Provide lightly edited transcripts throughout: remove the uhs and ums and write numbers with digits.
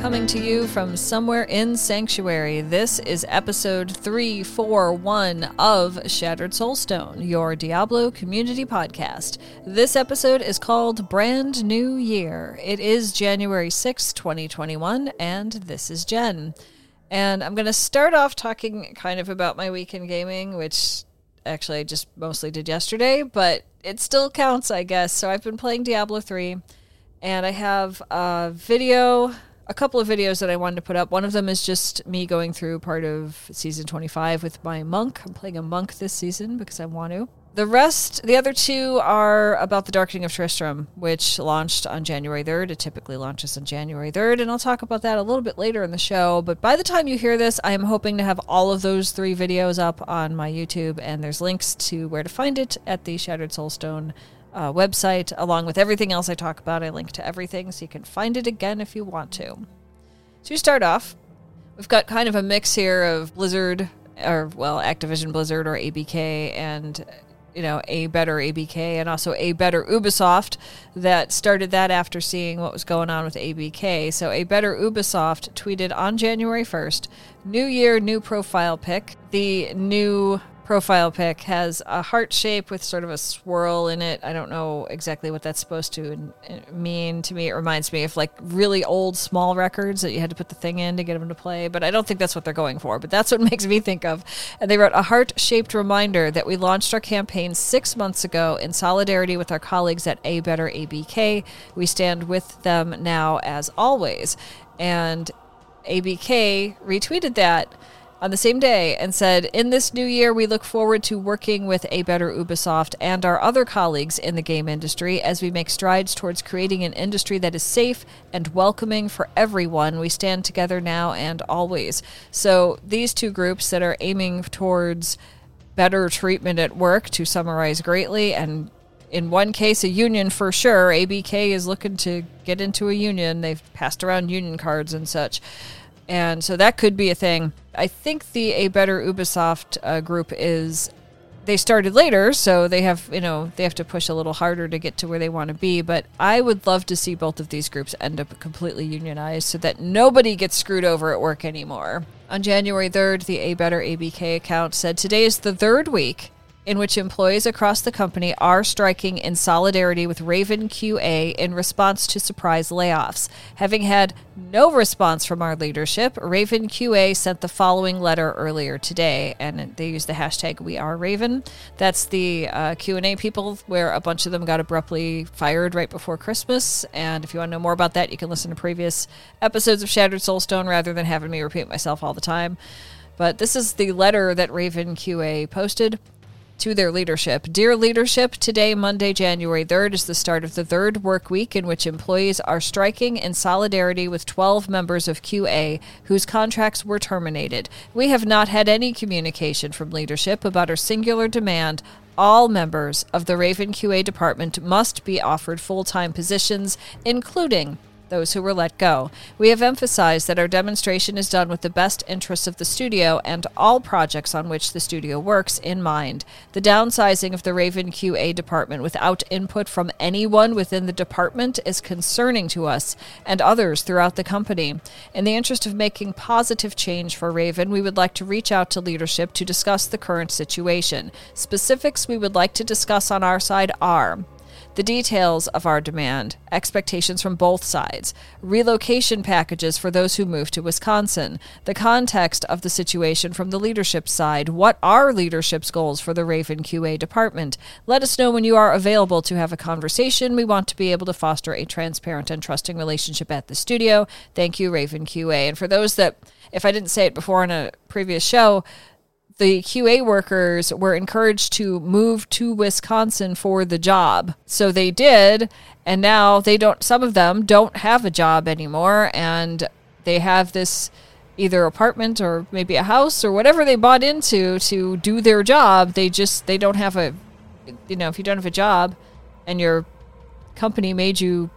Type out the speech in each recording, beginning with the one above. Coming to you from somewhere in Sanctuary, this is episode 341 of Shattered Soulstone, your Diablo Community Podcast. This episode is called Brand New Year. It is January 6, 2021, and this is Jen. And I'm going to start off talking kind of about my week in gaming, which actually I just mostly did yesterday, but it still counts, I guess. So I've been playing Diablo 3, and I have a couple of videos that I wanted to put up. One of them is just me going through part of Season 25 with my monk. I'm playing a monk this season because I want to. The other two are about the Darkening of Tristram, which launched on January 3rd. It typically launches on January 3rd, and I'll talk about that a little bit later in the show. But by the time you hear this, I am hoping to have all of those three videos up on my YouTube, and there's links to where to find it at the Shattered Soulstone website, along with everything else I talk about. I link to everything, so you can find it again if you want to. So you start off, we've got kind of a mix here of Blizzard, Activision Blizzard, or ABK, and A Better ABK, and also A Better Ubisoft, that started that after seeing what was going on with ABK. So A Better Ubisoft tweeted on January 1st, "New year, new profile pic." The new profile pic has a heart shape with sort of a swirl in it. I don't know exactly what that's supposed to mean to me. It reminds me of like really old small records that you had to put the thing in to get them to play, but I don't think that's what they're going for, but that's what makes me think of. And they wrote, "A heart-shaped reminder that we launched our campaign 6 months ago in solidarity with our colleagues at A Better ABK. We stand with them now as always." And ABK retweeted that on the same day and said, "In this new year, we look forward to working with A Better Ubisoft and our other colleagues in the game industry as we make strides towards creating an industry that is safe and welcoming for everyone. We stand together now and always." So these two groups that are aiming towards better treatment at work, to summarize greatly, and in one case, a union for sure. ABK is looking to get into a union. They've passed around union cards and such. And so that could be a thing. I think the A Better Ubisoft group they started later, so they have to push a little harder to get to where they want to be. But I would love to see both of these groups end up completely unionized so that nobody gets screwed over at work anymore. On January 3rd, the A Better ABK account said, "Today is the third week in which employees across the company are striking in solidarity with Raven QA in response to surprise layoffs. Having had no response from our leadership, Raven QA sent the following letter earlier today," and they used the hashtag #WeAreRaven. That's the Q&A people, where a bunch of them got abruptly fired right before Christmas, and if you want to know more about that, you can listen to previous episodes of Shattered Soulstone rather than having me repeat myself all the time. But this is the letter that Raven QA posted to their leadership. "Dear leadership, today, Monday, January 3rd, is the start of the third work week in which employees are striking in solidarity with 12 members of QA whose contracts were terminated. We have not had any communication from leadership about our singular demand. All members of the Raven QA department must be offered full-time positions, including those who were let go. We have emphasized that our demonstration is done with the best interests of the studio and all projects on which the studio works in mind. The downsizing of the Raven QA department without input from anyone within the department is concerning to us and others throughout the company. In the interest of making positive change for Raven, we would like to reach out to leadership to discuss the current situation. Specifics we would like to discuss on our side are the details of our demand, expectations from both sides, relocation packages for those who move to Wisconsin, the context of the situation from the leadership side, what are leadership's goals for the Raven QA department. Let us know when you are available to have a conversation. We want to be able to foster a transparent and trusting relationship at the studio. Thank you, Raven QA." And for those that, if I didn't say it before in a previous show, the QA workers were encouraged to move to Wisconsin for the job. So they did, and now some of them don't have a job anymore, and they have this either apartment or maybe a house or whatever they bought into to do their job. They don't have a, you know, if you don't have a job and your company made you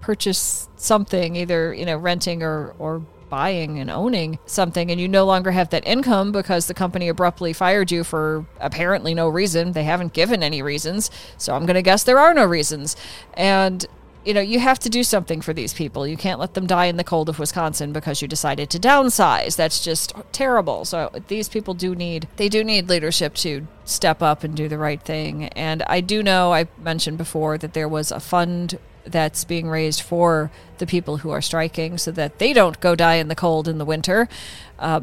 purchase something, either, you know, renting or buying and owning something, and you no longer have that income because the company abruptly fired you for apparently no reason. They haven't given any reasons, so I'm going to guess there are no reasons. And, you know, you have to do something for these people. You can't let them die in the cold of Wisconsin because you decided to downsize. That's just terrible. So these people do need leadership to step up and do the right thing. And I do know, I mentioned before, that there was a fund that's being raised for the people who are striking so that they don't go die in the cold in the winter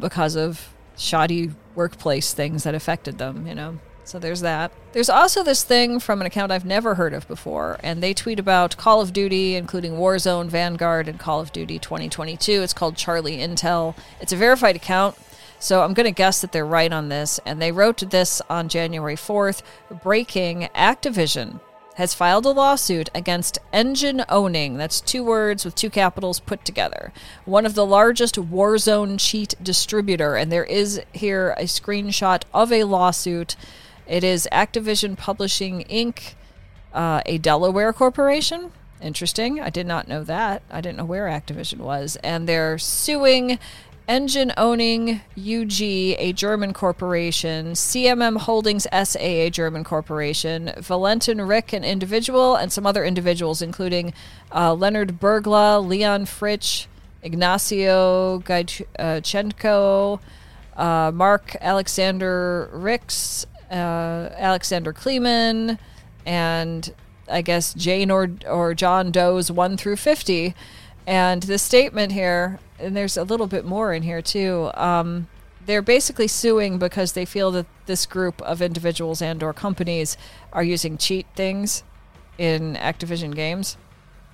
because of shoddy workplace things that affected them, you know. So there's that. There's also this thing from an account I've never heard of before, and they tweet about Call of Duty, including Warzone, Vanguard, and Call of Duty 2022. It's called Charlie Intel. It's a verified account, so I'm going to guess that they're right on this. And they wrote this on January 4th, breaking: Activision has filed a lawsuit against Engine Owning. That's two words with two capitals put together. One of the largest Warzone cheat distributor. And there is here a screenshot of a lawsuit. It is Activision Publishing, Inc., a Delaware corporation. Interesting. I did not know that. I didn't know where Activision was. And they're suing Engine Owning UG, a German corporation, CMM Holdings SA, a German corporation, Valentin Rick, an individual, and some other individuals, including Leonard Bergla, Leon Fritsch, Ignacio Gaichenko, Mark Alexander Ricks, Alexander Kleeman, and I guess Jane or John Doe's 1 through 50. And the statement here, and there's a little bit more in here too, they're basically suing because they feel that this group of individuals and or companies are using cheat things in Activision games,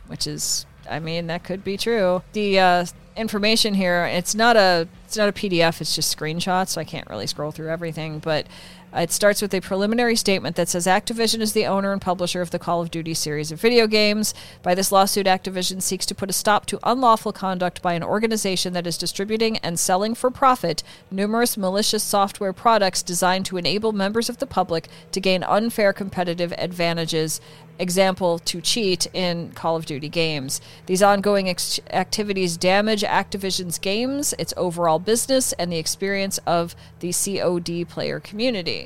which is, I mean, that could be true. The information here, it's not a PDF, it's just screenshots, so I can't really scroll through everything, but it starts with a preliminary statement that says Activision is the owner and publisher of the Call of Duty series of video games. By this lawsuit, Activision seeks to put a stop to unlawful conduct by an organization that is distributing and selling for profit numerous malicious software products designed to enable members of the public to gain unfair competitive advantages, example, to cheat in Call of Duty games. These ongoing activities damage Activision's games, its overall business, and the experience of the COD player community.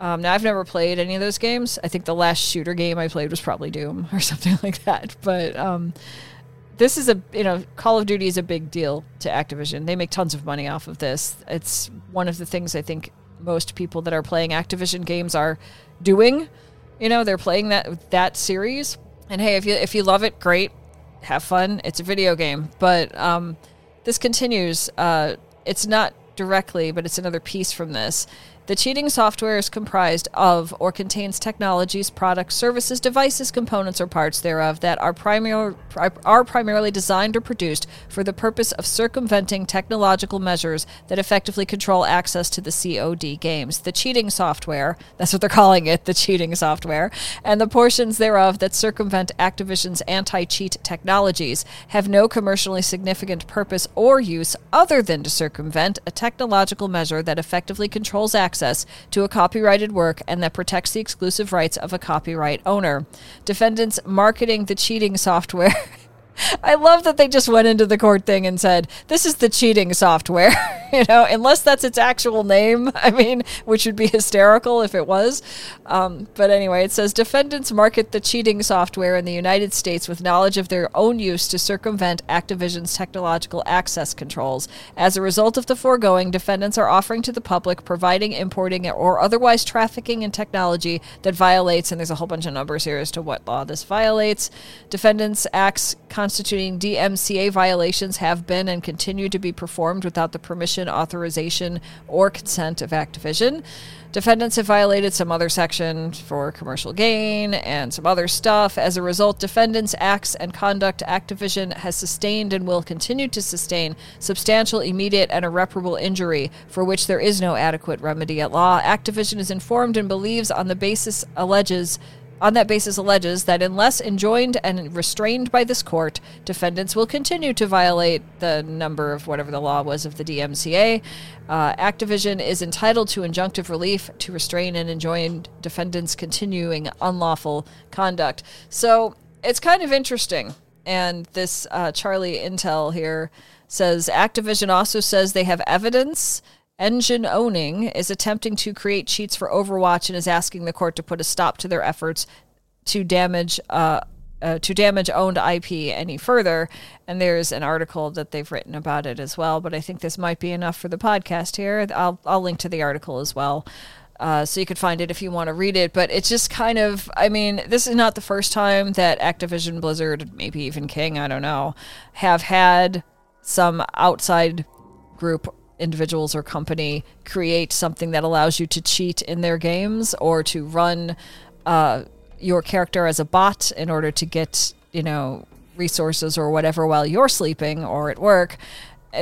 Now, I've never played any of those games. I think the last shooter game I played was probably Doom or something like that. But this is Call of Duty is a big deal to Activision. They make tons of money off of this. It's one of the things I think most people that are playing Activision games are doing. You know, they're playing that series, and hey, if you love it, great, have fun. It's a video game, but this continues. It's not directly, but it's another piece from this. The cheating software is comprised of or contains technologies, products, services, devices, components, or parts thereof that are primarily designed or produced for the purpose of circumventing technological measures that effectively control access to the COD games. The cheating software, that's what they're calling it, the cheating software, and the portions thereof that circumvent Activision's anti-cheat technologies have no commercially significant purpose or use other than to circumvent a technological measure that effectively controls access to a copyrighted work and that protects the exclusive rights of a copyright owner. Defendants marketing the cheating software. I love that they just went into the court thing and said, this is the cheating software, you know, unless that's its actual name, I mean, which would be hysterical if it was. But anyway, it says defendants market the cheating software in the United States with knowledge of their own use to circumvent Activision's technological access controls. As a result of the foregoing, defendants are offering to the public, providing, importing, or otherwise trafficking in technology that violates, and there's a whole bunch of numbers here as to what law this violates. Defendants' acts constituting DMCA violations have been and continue to be performed without the permission, authorization, or consent of Activision. Defendants have violated some other section for commercial gain and some other stuff. As a result, defendants' acts and conduct, Activision has sustained and will continue to sustain substantial, immediate, and irreparable injury for which there is no adequate remedy at law. Activision is informed and believes on the basis alleges On that basis alleges that unless enjoined and restrained by this court, defendants will continue to violate the number of whatever the law was of the DMCA. Activision is entitled to injunctive relief to restrain and enjoin defendants' continuing unlawful conduct. So it's kind of interesting. And this Charlie Intel here says, Activision also says they have evidence Engine Owning is attempting to create cheats for Overwatch and is asking the court to put a stop to their efforts to damage owned IP any further. And there's an article that they've written about it as well, but I think this might be enough for the podcast here. I'll link to the article as well, so you could find it if you want to read it. But it's just kind of, I mean, this is not the first time that Activision, Blizzard, maybe even King, I don't know, have had some outside group, individuals or company, create something that allows you to cheat in their games or to run your character as a bot in order to get, you know, resources or whatever while you're sleeping or at work.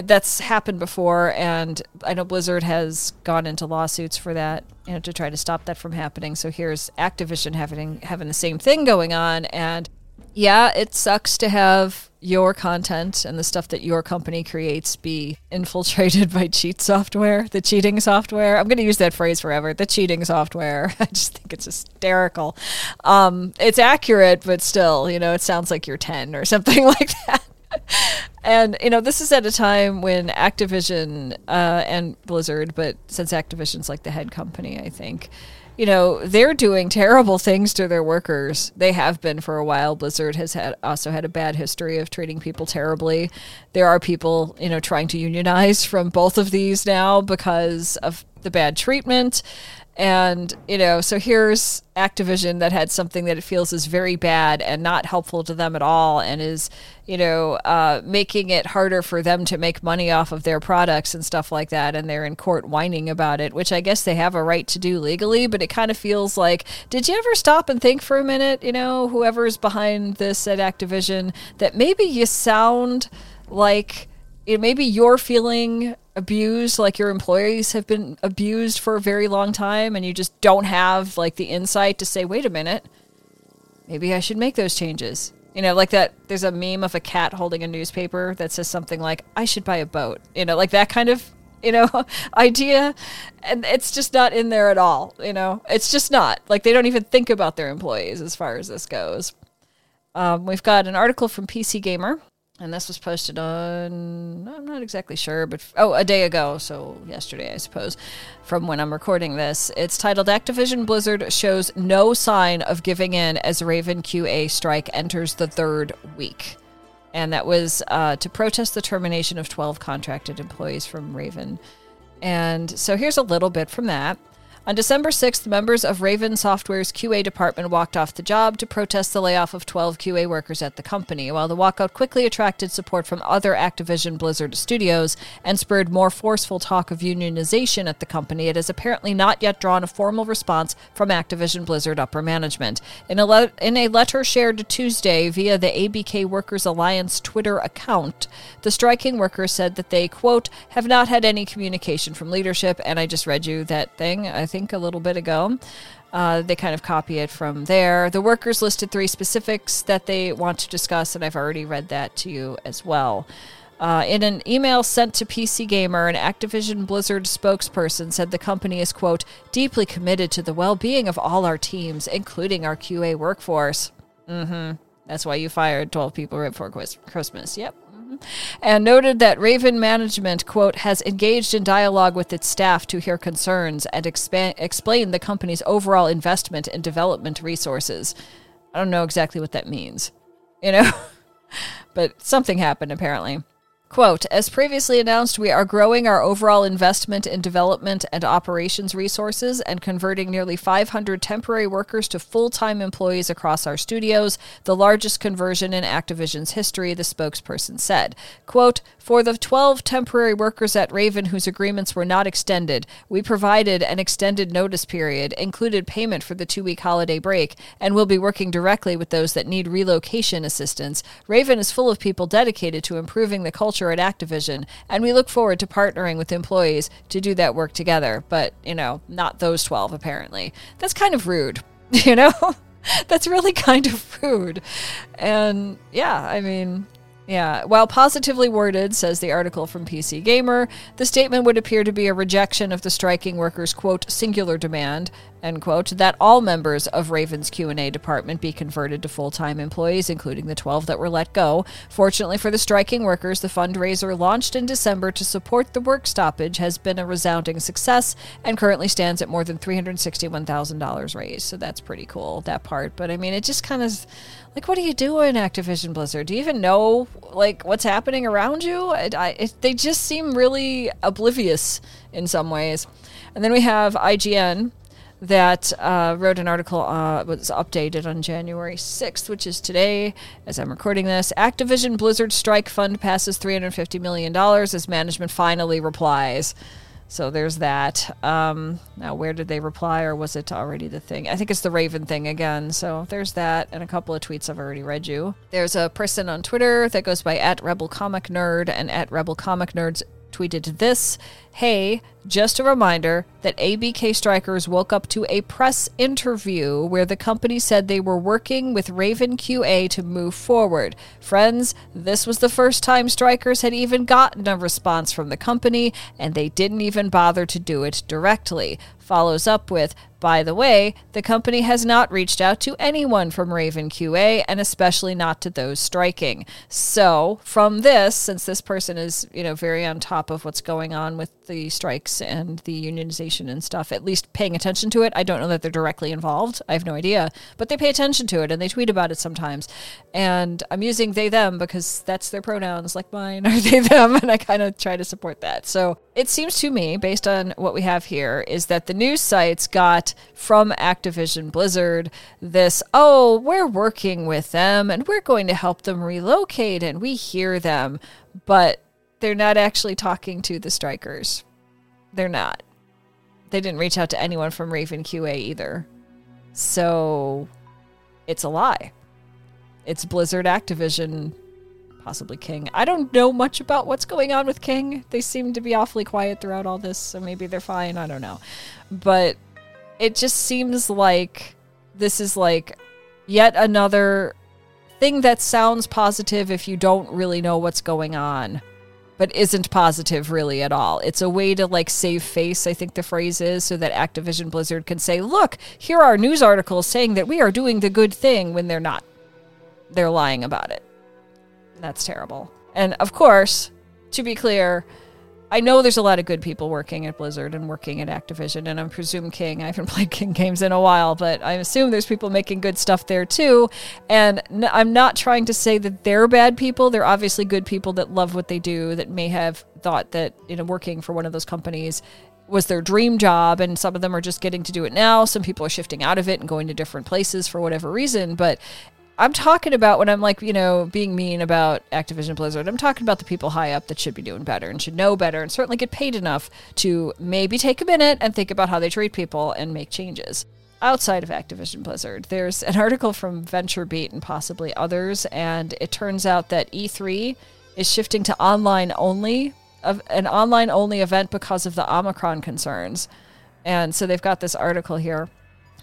That's happened before, and I know Blizzard has gone into lawsuits for that, you know, to try to stop that from happening. So here's Activision having the same thing going on, and yeah, it sucks to have your content and the stuff that your company creates be infiltrated by the cheating software. I'm going to use that phrase forever, the cheating software. I just think it's hysterical. It's accurate, but still, you know, it sounds like you're 10 or something like that. And, you know, this is at a time when Activision and Blizzard, but since Activision's like the head company, I think, you know, they're doing terrible things to their workers. They have been for a while. Blizzard has also had a bad history of treating people terribly. There are people, you know, trying to unionize from both of these now because of the bad treatment. And, you know, so here's Activision that had something that it feels is very bad and not helpful to them at all, and is, you know, making it harder for them to make money off of their products and stuff like that. And they're in court whining about it, which I guess they have a right to do legally, but it kind of feels like, did you ever stop and think for a minute, you know, whoever's behind this at Activision, that maybe you sound like, you know, maybe you're feeling abused, like your employees have been abused for a very long time, and you just don't have like the insight to say, wait a minute, maybe I should make those changes. You know, like that, there's a meme of a cat holding a newspaper that says something like, I should buy a boat, you know, like that kind of, you know, idea. And it's just not in there at all. You know, it's just not, like, they don't even think about their employees as far as this goes. We've got an article from PC Gamer. And this was posted on, I'm not exactly sure, but, a day ago, so yesterday, I suppose, from when I'm recording this. It's titled, Activision Blizzard Shows No Sign of Giving In as Raven QA Strike Enters the Third Week. And that was to protest the termination of 12 contracted employees from Raven. And so here's a little bit from that. On December 6th, members of Raven Software's QA department walked off the job to protest the layoff of 12 QA workers at the company. While the walkout quickly attracted support from other Activision Blizzard studios and spurred more forceful talk of unionization at the company, it has apparently not yet drawn a formal response from Activision Blizzard upper management. In a letter shared Tuesday via the ABK Workers Alliance Twitter account, the striking workers said that they, quote, have not had any communication from leadership, and I just read you that thing, I think, a little bit ago. They kind of copy it from there. The workers listed three specifics that they want to discuss, and I've already read that to you as well. In an email sent to PC Gamer, an Activision Blizzard spokesperson said the company is, quote, deeply committed to the well-being of all our teams, including our QA workforce. Mm-hmm. That's why you fired 12 people right before Christmas. Yep. And noted that Raven management, quote, has engaged in dialogue with its staff to hear concerns and explain the company's overall investment in development resources. I don't know exactly what that means, you know, but something happened apparently. Quote, as previously announced, we are growing our overall investment in development and operations resources and converting nearly 500 temporary workers to full-time employees across our studios, the largest conversion in Activision's history, the spokesperson said. Quote, for the 12 temporary workers at Raven whose agreements were not extended, we provided an extended notice period, included payment for the 2-week holiday break, and will be working directly with those that need relocation assistance. Raven is full of people dedicated to improving the culture at Activision, and we look forward to partnering with employees to do that work together. But, you know, not those 12, apparently. That's kind of rude, you know? That's really kind of rude. And yeah, I mean, yeah. While positively worded, says the article from PC Gamer, the statement would appear to be a rejection of the striking workers' quote, singular demand, end quote, that all members of Raven's Q&A department be converted to full-time employees, including the 12 that were let go. Fortunately for the striking workers, the fundraiser launched in December to support the work stoppage has been a resounding success and currently stands at more than $361,000 raised. So that's pretty cool, that part. But I mean, it just kind of, like, what are you doing, Activision Blizzard? Do you even know, like, what's happening around you? They just seem really oblivious in some ways. And then we have IGN, that wrote an article was updated on January 6th, which is today, as I'm recording this. Activision Blizzard strike fund passes $350 million as management finally replies. So there's that. Now, where did they reply, or was it already the thing? I think it's the Raven thing again. So there's that, and a couple of tweets I've already read you. There's a person on Twitter that goes by @RebelComicNerd, and @RebelComicNerds tweeted this: "Hey, just a reminder that ABK strikers woke up to a press interview where the company said they were working with Raven QA to move forward. Friends, this was the first time strikers had even gotten a response from the company, and they didn't even bother to do it directly." Follows up with, "By the way, the company has not reached out to anyone from Raven QA, and especially not to those striking." So from this, since this person is, you know, very on top of what's going on with the strikes and the unionization and stuff, at least paying attention to it. I don't know that they're directly involved. I have no idea. But they pay attention to it, and they tweet about it sometimes. And I'm using they, them, because that's their pronouns, like mine are they, them, and I kind of try to support that. So it seems to me, based on what we have here, is that the news sites got from Activision Blizzard this, oh, we're working with them, and we're going to help them relocate, and we hear them. But they're not actually talking to the strikers. They're not. They didn't reach out to anyone from Raven QA either. So it's a lie. It's Blizzard, Activision, possibly King. I don't know much about what's going on with King. They seem to be awfully quiet throughout all this, so maybe they're fine. I don't know. But it just seems like this is like yet another thing that sounds positive if you don't really know what's going on, but isn't positive really at all. It's a way to, like, save face, I think the phrase is, so that Activision Blizzard can say, look, here are news articles saying that we are doing the good thing, when they're not. They're lying about it. That's terrible. And of course, to be clear, I know there's a lot of good people working at Blizzard and working at Activision, and I presume King. I haven't played King games in a while, but I assume there's people making good stuff there too. And I'm not trying to say that they're bad people. They're obviously good people that love what they do, that may have thought that, you know, working for one of those companies was their dream job, and some of them are just getting to do it now. Some people are shifting out of it and going to different places for whatever reason, but I'm talking about when I'm, like, you know, being mean about Activision Blizzard, I'm talking about the people high up that should be doing better and should know better and certainly get paid enough to maybe take a minute and think about how they treat people and make changes. Outside of Activision Blizzard, there's an article from VentureBeat and possibly others, and it turns out that E3 is shifting to an online-only event because of the Omicron concerns. And so they've got this article here.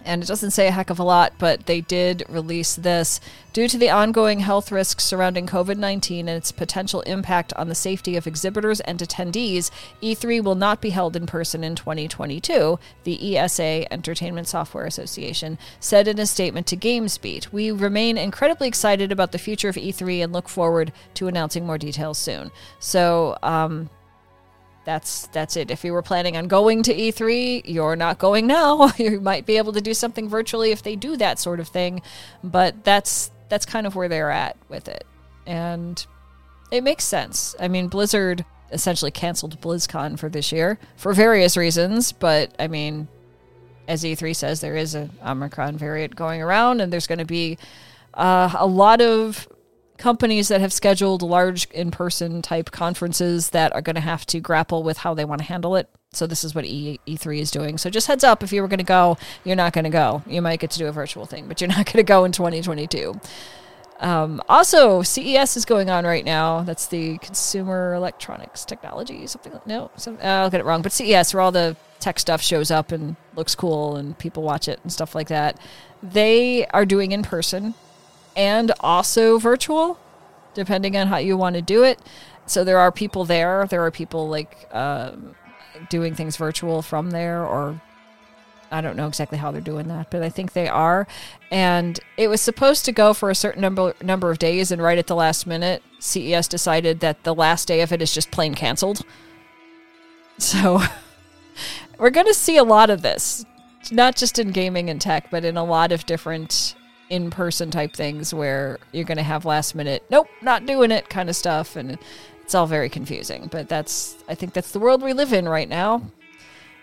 And it doesn't say a heck of a lot, but they did release this. Due to the ongoing health risks surrounding COVID-19 and its potential impact on the safety of exhibitors and attendees, E3 will not be held in person in 2022, the ESA, Entertainment Software Association, said in a statement to GamesBeat. We remain incredibly excited about the future of E3 and look forward to announcing more details soon. So, That's it. If you were planning on going to E3, you're not going now. You might be able to do something virtually if they do that sort of thing. But that's kind of where they're at with it. And it makes sense. I mean, Blizzard essentially canceled BlizzCon for this year for various reasons. But, I mean, as E3 says, there is an Omicron variant going around, and there's going to be a lot of companies that have scheduled large in-person type conferences that are going to have to grapple with how they want to handle it. So this is what E3 is doing. So just heads up, if you were going to go, you're not going to go. You might get to do a virtual thing, but you're not going to go in 2022. Also, CES is going on right now. That's the Consumer Electronics Technology, something like I'll get it wrong. But CES, where all the tech stuff shows up and looks cool and people watch it and stuff like that. They are doing in person and also virtual, depending on how you want to do it. So there are people there. There are people like doing things virtual from there, or I don't know exactly how they're doing that, but I think they are. And it was supposed to go for a certain number of days, and right at the last minute, CES decided that the last day of it is just plain canceled. So we're going to see a lot of this, not just in gaming and tech, but in a lot of different in-person type things where you're going to have last minute, nope, not doing it kind of stuff. And it's all very confusing, but I think that's the world we live in right now.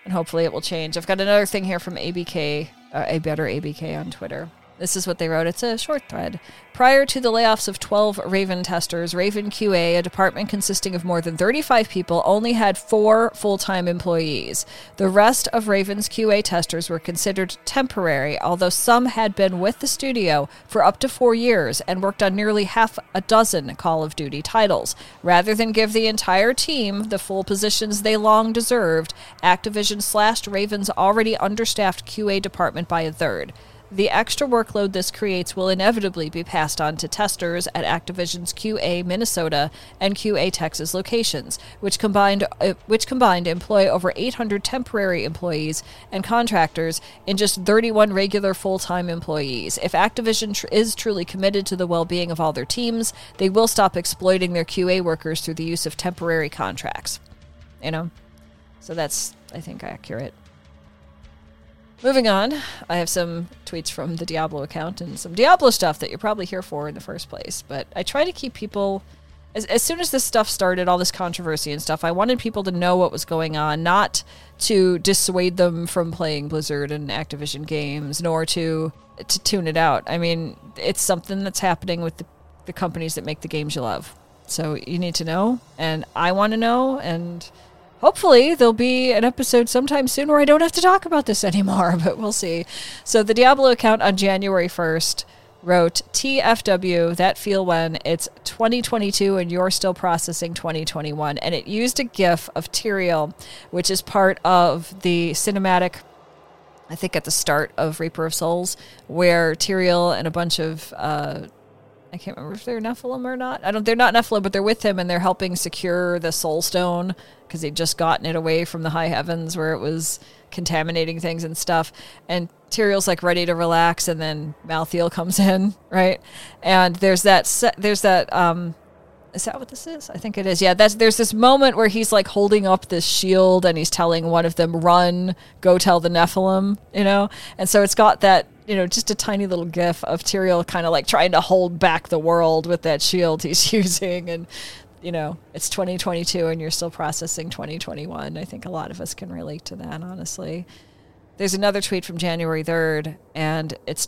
And hopefully it will change. I've got another thing here from ABK, A Better ABK on Twitter. This is what they wrote. It's a short thread. Prior to the layoffs of 12 Raven testers, Raven QA, a department consisting of more than 35 people, only had 4 full-time employees. The rest of Raven's QA testers were considered temporary, although some had been with the studio for up to 4 years and worked on nearly half a dozen Call of Duty titles. Rather than give the entire team the full positions they long deserved, Activision slashed Raven's already understaffed QA department by a third. The extra workload this creates will inevitably be passed on to testers at Activision's QA Minnesota and QA Texas locations, which combined employ over 800 temporary employees and contractors and just 31 regular full-time employees. If Activision is truly committed to the well-being of all their teams, they will stop exploiting their QA workers through the use of temporary contracts. You know? So that's, I think, accurate. Moving on, I have some tweets from the Diablo account and some Diablo stuff that you're probably here for in the first place. But I try to keep people... As soon as this stuff started, all this controversy and stuff, I wanted people to know what was going on, not to dissuade them from playing Blizzard and Activision games, nor to tune it out. I mean, it's something that's happening with the companies that make the games you love. So you need to know, and I want to know, and... hopefully, there'll be an episode sometime soon where I don't have to talk about this anymore, but we'll see. So the Diablo account on January 1st wrote, TFW, that feel when it's 2022 and you're still processing 2021. And it used a GIF of Tyrael, which is part of the cinematic, I think at the start of Reaper of Souls, where Tyrael and a bunch of... I can't remember if they're Nephalem or not. They're not Nephalem, but they're with him, and they're helping secure the Soulstone because they'd just gotten it away from the high heavens where it was contaminating things and stuff. And Tyrael's like ready to relax, and then Maltheal comes in, right? And is that what this is? I think it is. Yeah, there's this moment where he's like holding up this shield, and he's telling one of them, "Run, go tell the Nephalem," you know. And so it's got that. You know, just a tiny little gif of Tyrael kind of like trying to hold back the world with that shield he's using. And, you know, it's 2022 and you're still processing 2021. I think a lot of us can relate to that, honestly. There's another tweet from January 3rd, and it's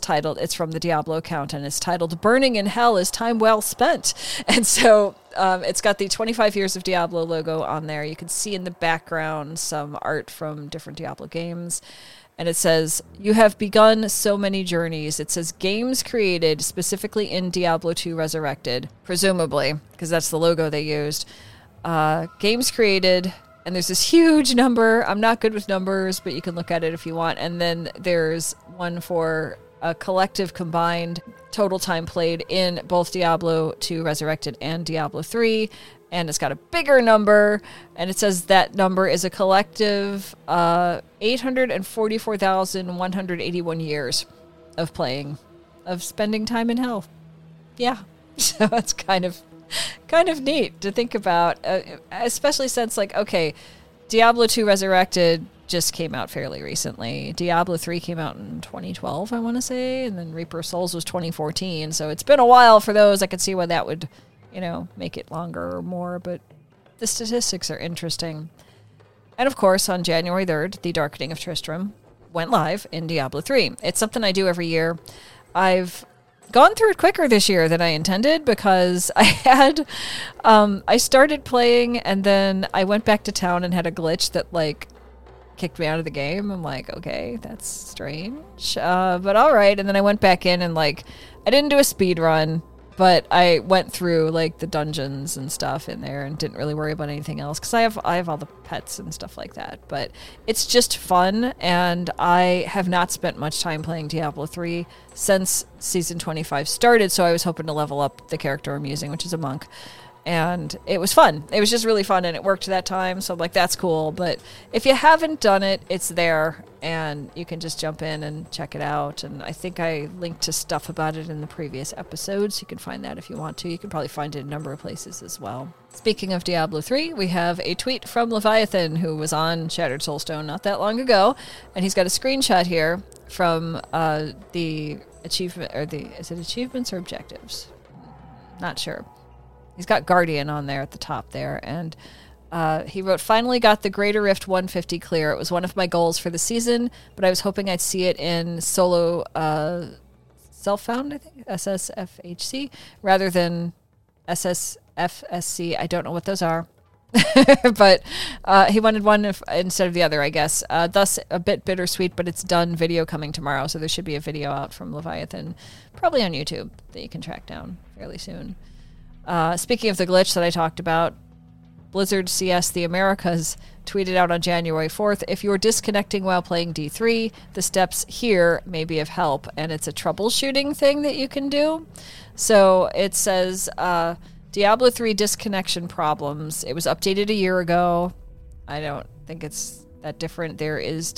from the Diablo account, and it's titled, Burning in Hell is Time Well Spent. And so it's got the 25 Years of Diablo logo on there. You can see in the background some art from different Diablo games. And it says, you have begun so many journeys. It says, games created specifically in Diablo 2 Resurrected, presumably, because that's the logo they used. Games created, and there's this huge number. I'm not good with numbers, but you can look at it if you want. And then there's one for a collective combined total time played in both Diablo 2 Resurrected and Diablo 3. And it's got a bigger number, and it says that number is a collective 844,181 years of playing, of spending time in hell. Yeah, so that's kind of neat to think about, especially since, like, okay, Diablo 2 Resurrected just came out fairly recently. Diablo 3 came out in 2012, I want to say, and then Reaper of Souls was 2014, so it's been a while for those. I could see why that would... you know, make it longer or more, but the statistics are interesting. And of course, on January 3rd, the Darkening of Tristram went live in Diablo 3. It's something I do every year. I've gone through it quicker this year than I intended because I had, I started playing and then I went back to town and had a glitch that like kicked me out of the game. I'm like, okay, that's strange, but all right. And then I went back in and like, I didn't do a speed run. But I went through like the dungeons and stuff in there and didn't really worry about anything else because I have all the pets and stuff like that. But it's just fun, and I have not spent much time playing Diablo 3 since Season 25 started, so I was hoping to level up the character I'm using, which is a monk. And it was fun. It was just really fun, and it worked that time, so I'm like, that's cool. But if you haven't done it, it's there, and you can just jump in and check it out. And I think I linked to stuff about it in the previous episodes. You can find that if you want to. You can probably find it in a number of places as well. Speaking of Diablo 3, we have a tweet from Leviathan, who was on Shattered Soulstone not that long ago, and he's got a screenshot here from the achievement, or the, is it achievements or objectives? Not sure. He's got Guardian on there at the top there, and he wrote, "Finally got the Greater Rift 150 clear. It was one of my goals for the season, but I was hoping I'd see it in solo self-found, I think, SSFHC, rather than SSFSC. I don't know what those are." But he wanted one instead of the other, I guess. Thus, a bit bittersweet, but it's done. Video coming tomorrow, so there should be a video out from Leviathan, probably on YouTube, that you can track down fairly soon. Speaking of the glitch that I talked about, Blizzard CS The Americas tweeted out on January 4th, "If you're disconnecting while playing D3, the steps here may be of help," and it's a troubleshooting thing that you can do. So it says, Diablo 3 disconnection problems. It was updated a year ago. I don't think it's that different. There's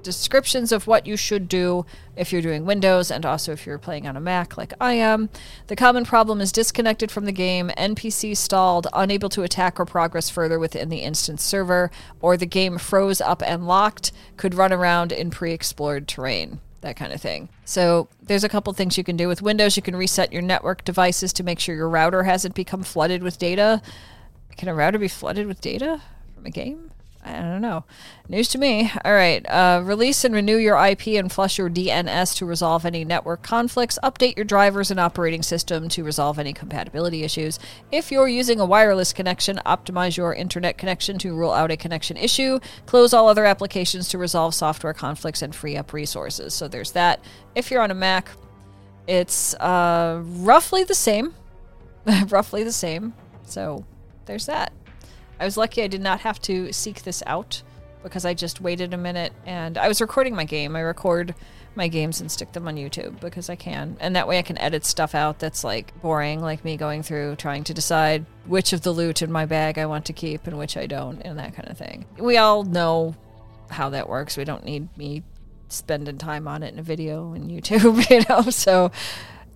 descriptions of what you should do if you're doing Windows, and also if you're playing on a Mac like I am. "The common problem is disconnected from the game, NPC stalled, unable to attack or progress further within the instance server, or the game froze up and locked, could run around in pre-explored terrain," that kind of thing. So there's a couple things you can do. With Windows, you can reset your network devices to make sure your router hasn't become flooded with data. Can a router be flooded with data from a game? I don't know. News to me. All right. "Release and renew your IP and flush your DNS to resolve any network conflicts. Update your drivers and operating system to resolve any compatibility issues. If you're using a wireless connection, optimize your internet connection to rule out a connection issue. Close all other applications to resolve software conflicts and free up resources." So there's that. If you're on a Mac, it's roughly the same. So there's that. I was lucky I did not have to seek this out, because I just waited a minute, and I was recording my game. I record my games and stick them on YouTube because I can. And that way I can edit stuff out that's like boring, like me going through trying to decide which of the loot in my bag I want to keep and which I don't, and that kind of thing. We all know how that works. We don't need me spending time on it in a video and YouTube, you know? So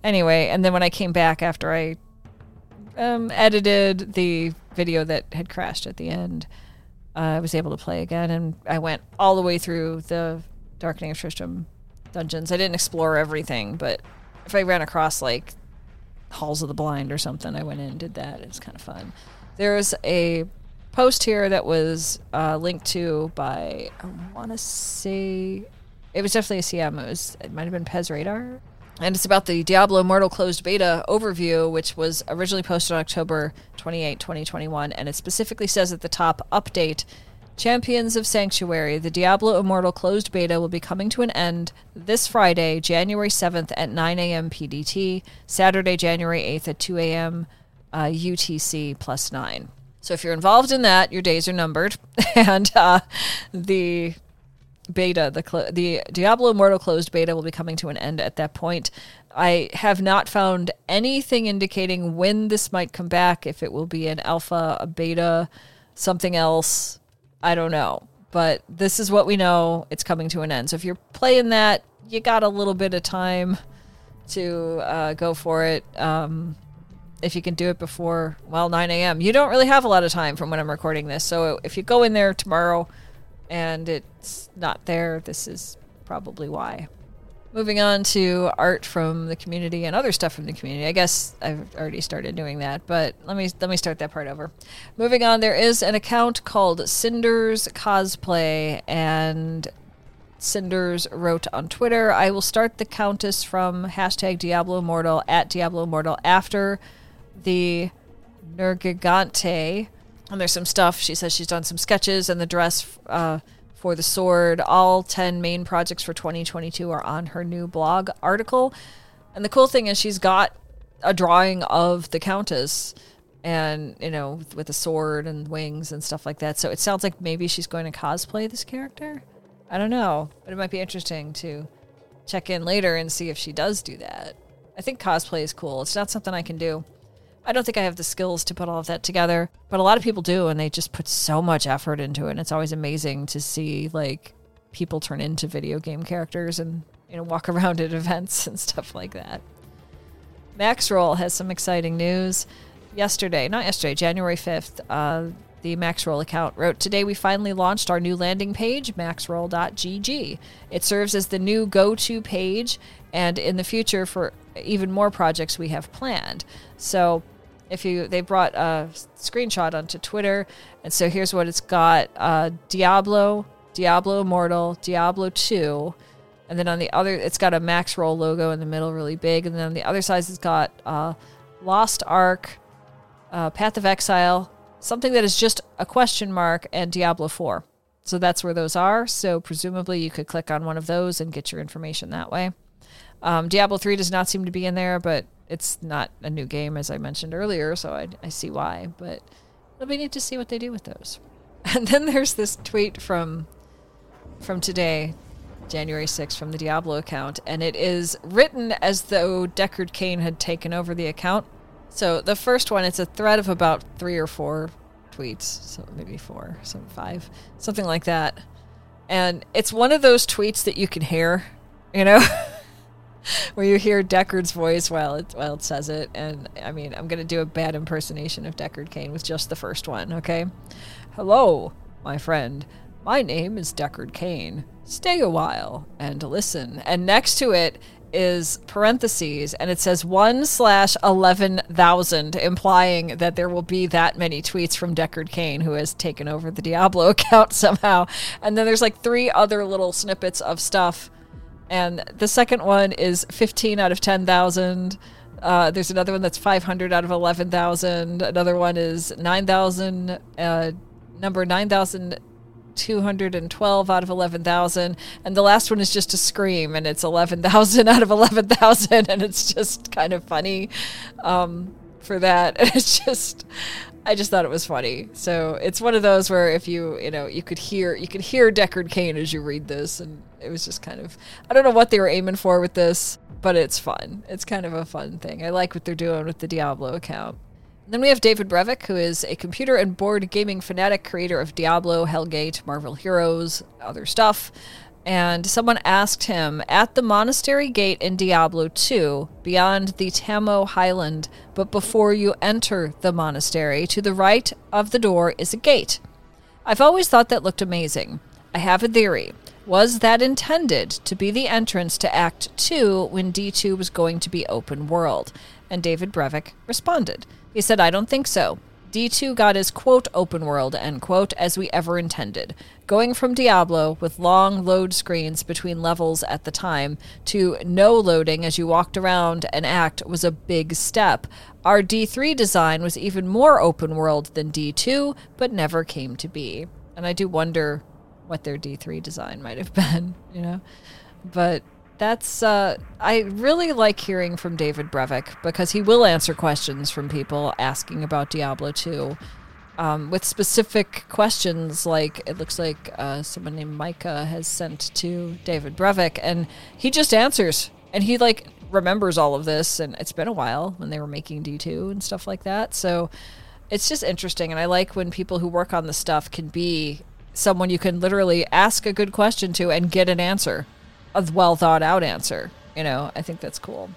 anyway, and then when I came back after I edited the video that had crashed at the end, I was able to play again, and I went all the way through the Darkening of Tristram dungeons. I didn't explore everything, but if I ran across like Halls of the Blind or something, I went in and did that. It was kind of fun. There's a post here that was linked to by, I want to say, it was definitely a CM. It might have been Pez Radar. And it's about the Diablo Immortal Closed Beta overview, which was originally posted on October 28, 2021. And it specifically says at the top, "Update, Champions of Sanctuary. The Diablo Immortal Closed Beta will be coming to an end this Friday, January 7th at 9 a.m. PDT, Saturday, January 8th at 2 a.m. UTC plus 9. So if you're involved in that, your days are numbered. And the beta, the Diablo Immortal Closed Beta will be coming to an end at that point. I have not found anything indicating when this might come back, if it will be an alpha, a beta, something else. I don't know. But this is what we know. It's coming to an end. So if you're playing that, you got a little bit of time to go for it. If you can do it before, 9 a.m. You don't really have a lot of time from when I'm recording this. So if you go in there tomorrow and it's not there, this is probably why. Moving on to art from the community and other stuff from the community. I guess I've already started doing that, but let me start that part over. Moving on, there is an account called Cinders Cosplay, and Cinders wrote on Twitter, "I will start the Countess from # Diablo Immortal at Diablo Immortal after the Nergigante." And there's some stuff. She says she's done some sketches and the dress for the sword. All 10 main projects for 2022 are on her new blog article. And the cool thing is she's got a drawing of the Countess, and, you know, with a sword and wings and stuff like that. So it sounds like maybe she's going to cosplay this character. I don't know, but it might be interesting to check in later and see if she does do that. I think cosplay is cool. It's not something I can do. I don't think I have the skills to put all of that together, but a lot of people do, and they just put so much effort into it, and it's always amazing to see, like, people turn into video game characters and, you know, walk around at events and stuff like that. Maxroll has some exciting news. January 5th, the Maxroll account wrote, "Today we finally launched our new landing page, maxroll.gg. It serves as the new go-to page, and in the future for even more projects we have planned." So if you, they brought a screenshot onto Twitter, and so here's what it's got. Diablo, Diablo Immortal, Diablo 2, and then on the other, it's got a Maxroll logo in the middle really big, and then on the other side it's got Lost Ark, Path of Exile, something that is just a question mark, and Diablo 4. So that's where those are. So presumably you could click on one of those and get your information that way. Diablo 3 does not seem to be in there, but it's not a new game, as I mentioned earlier, so I see why. But it'll be neat to see what they do with those. And then there's this tweet from today, January 6th, from the Diablo account, and it is written as though Deckard Cain had taken over the account. So the first one, it's a thread of about 3 or 4 tweets, so maybe 4, some 5, something like that. And it's one of those tweets that you can hear, you know, where you hear Deckard's voice while it says it. And, I mean, I'm going to do a bad impersonation of Deckard Cain with just the first one, okay? "Hello, my friend. My name is Deckard Cain. Stay a while and listen." And next to it is parentheses, and it says 1/11,000, implying that there will be that many tweets from Deckard Cain, who has taken over the Diablo account somehow. And then there's like 3 other little snippets of stuff, and the second one is 15 out of 10,000. There's another one that's 500 out of 11,000. Another one is 9,000, number 9,212 out of 11,000, and the last one is just a scream, and it's 11,000 out of 11,000, and it's just kind of funny for that. And it's just, I just thought it was funny. So it's one of those where if you know you could hear Deckard Cain as you read this, and it was just kind of, I don't know what they were aiming for with this, but it's fun. It's kind of a fun thing. I like what they're doing with the Diablo account. Then we have David Brevik, who is a computer and board gaming fanatic, creator of Diablo, Hellgate, Marvel Heroes, other stuff. And someone asked him, "At the monastery gate in Diablo 2, beyond the Tamo Highland, but before you enter the monastery, to the right of the door is a gate. I've always thought that looked amazing. I have a theory. Was that intended to be the entrance to Act 2 when D2 was going to be open world?" And David Brevik responded. He said, "I don't think so. D2 got as, quote, open world, end quote, as we ever intended. Going from Diablo with long load screens between levels at the time to no loading as you walked around an act was a big step. Our D3 design was even more open world than D2, but never came to be." And I do wonder what their D3 design might have been, you know, but that's, I really like hearing from David Brevik, because he will answer questions from people asking about Diablo 2 with specific questions. Like, it looks like someone named Micah has sent to David Brevik, and he just answers, and he like remembers all of this, and it's been a while when they were making D2 and stuff like that. So it's just interesting, and I like when people who work on the stuff can be someone you can literally ask a good question to and get an answer. A well thought out answer, you know. I think that's cool.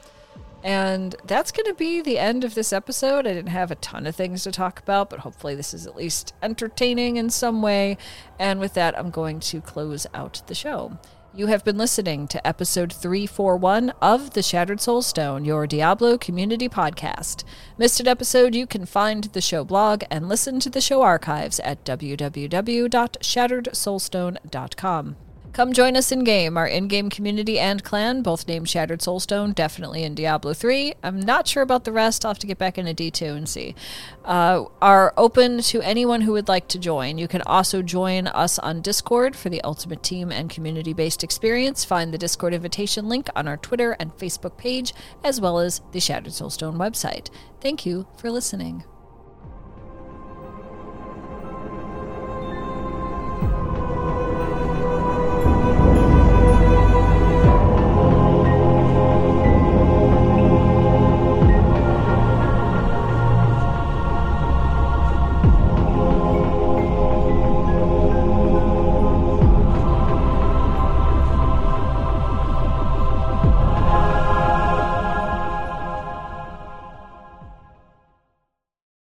And that's going to be the end of this episode. I didn't have a ton of things to talk about, but hopefully this is at least entertaining in some way. And with that, I'm going to close out the show. You have been listening to episode 341 of the Shattered Soulstone, your Diablo community podcast. Missed an episode? You can find the show blog and listen to the show archives at www.shatteredsoulstone.com. Come join us in-game. Our in-game community and clan, both named Shattered Soulstone, definitely in Diablo 3. I'm not sure about the rest. I'll have to get back into D2 and see. Are open to anyone who would like to join. You can also join us on Discord for the ultimate team and community-based experience. Find the Discord invitation link on our Twitter and Facebook page, as well as the Shattered Soulstone website. Thank you for listening.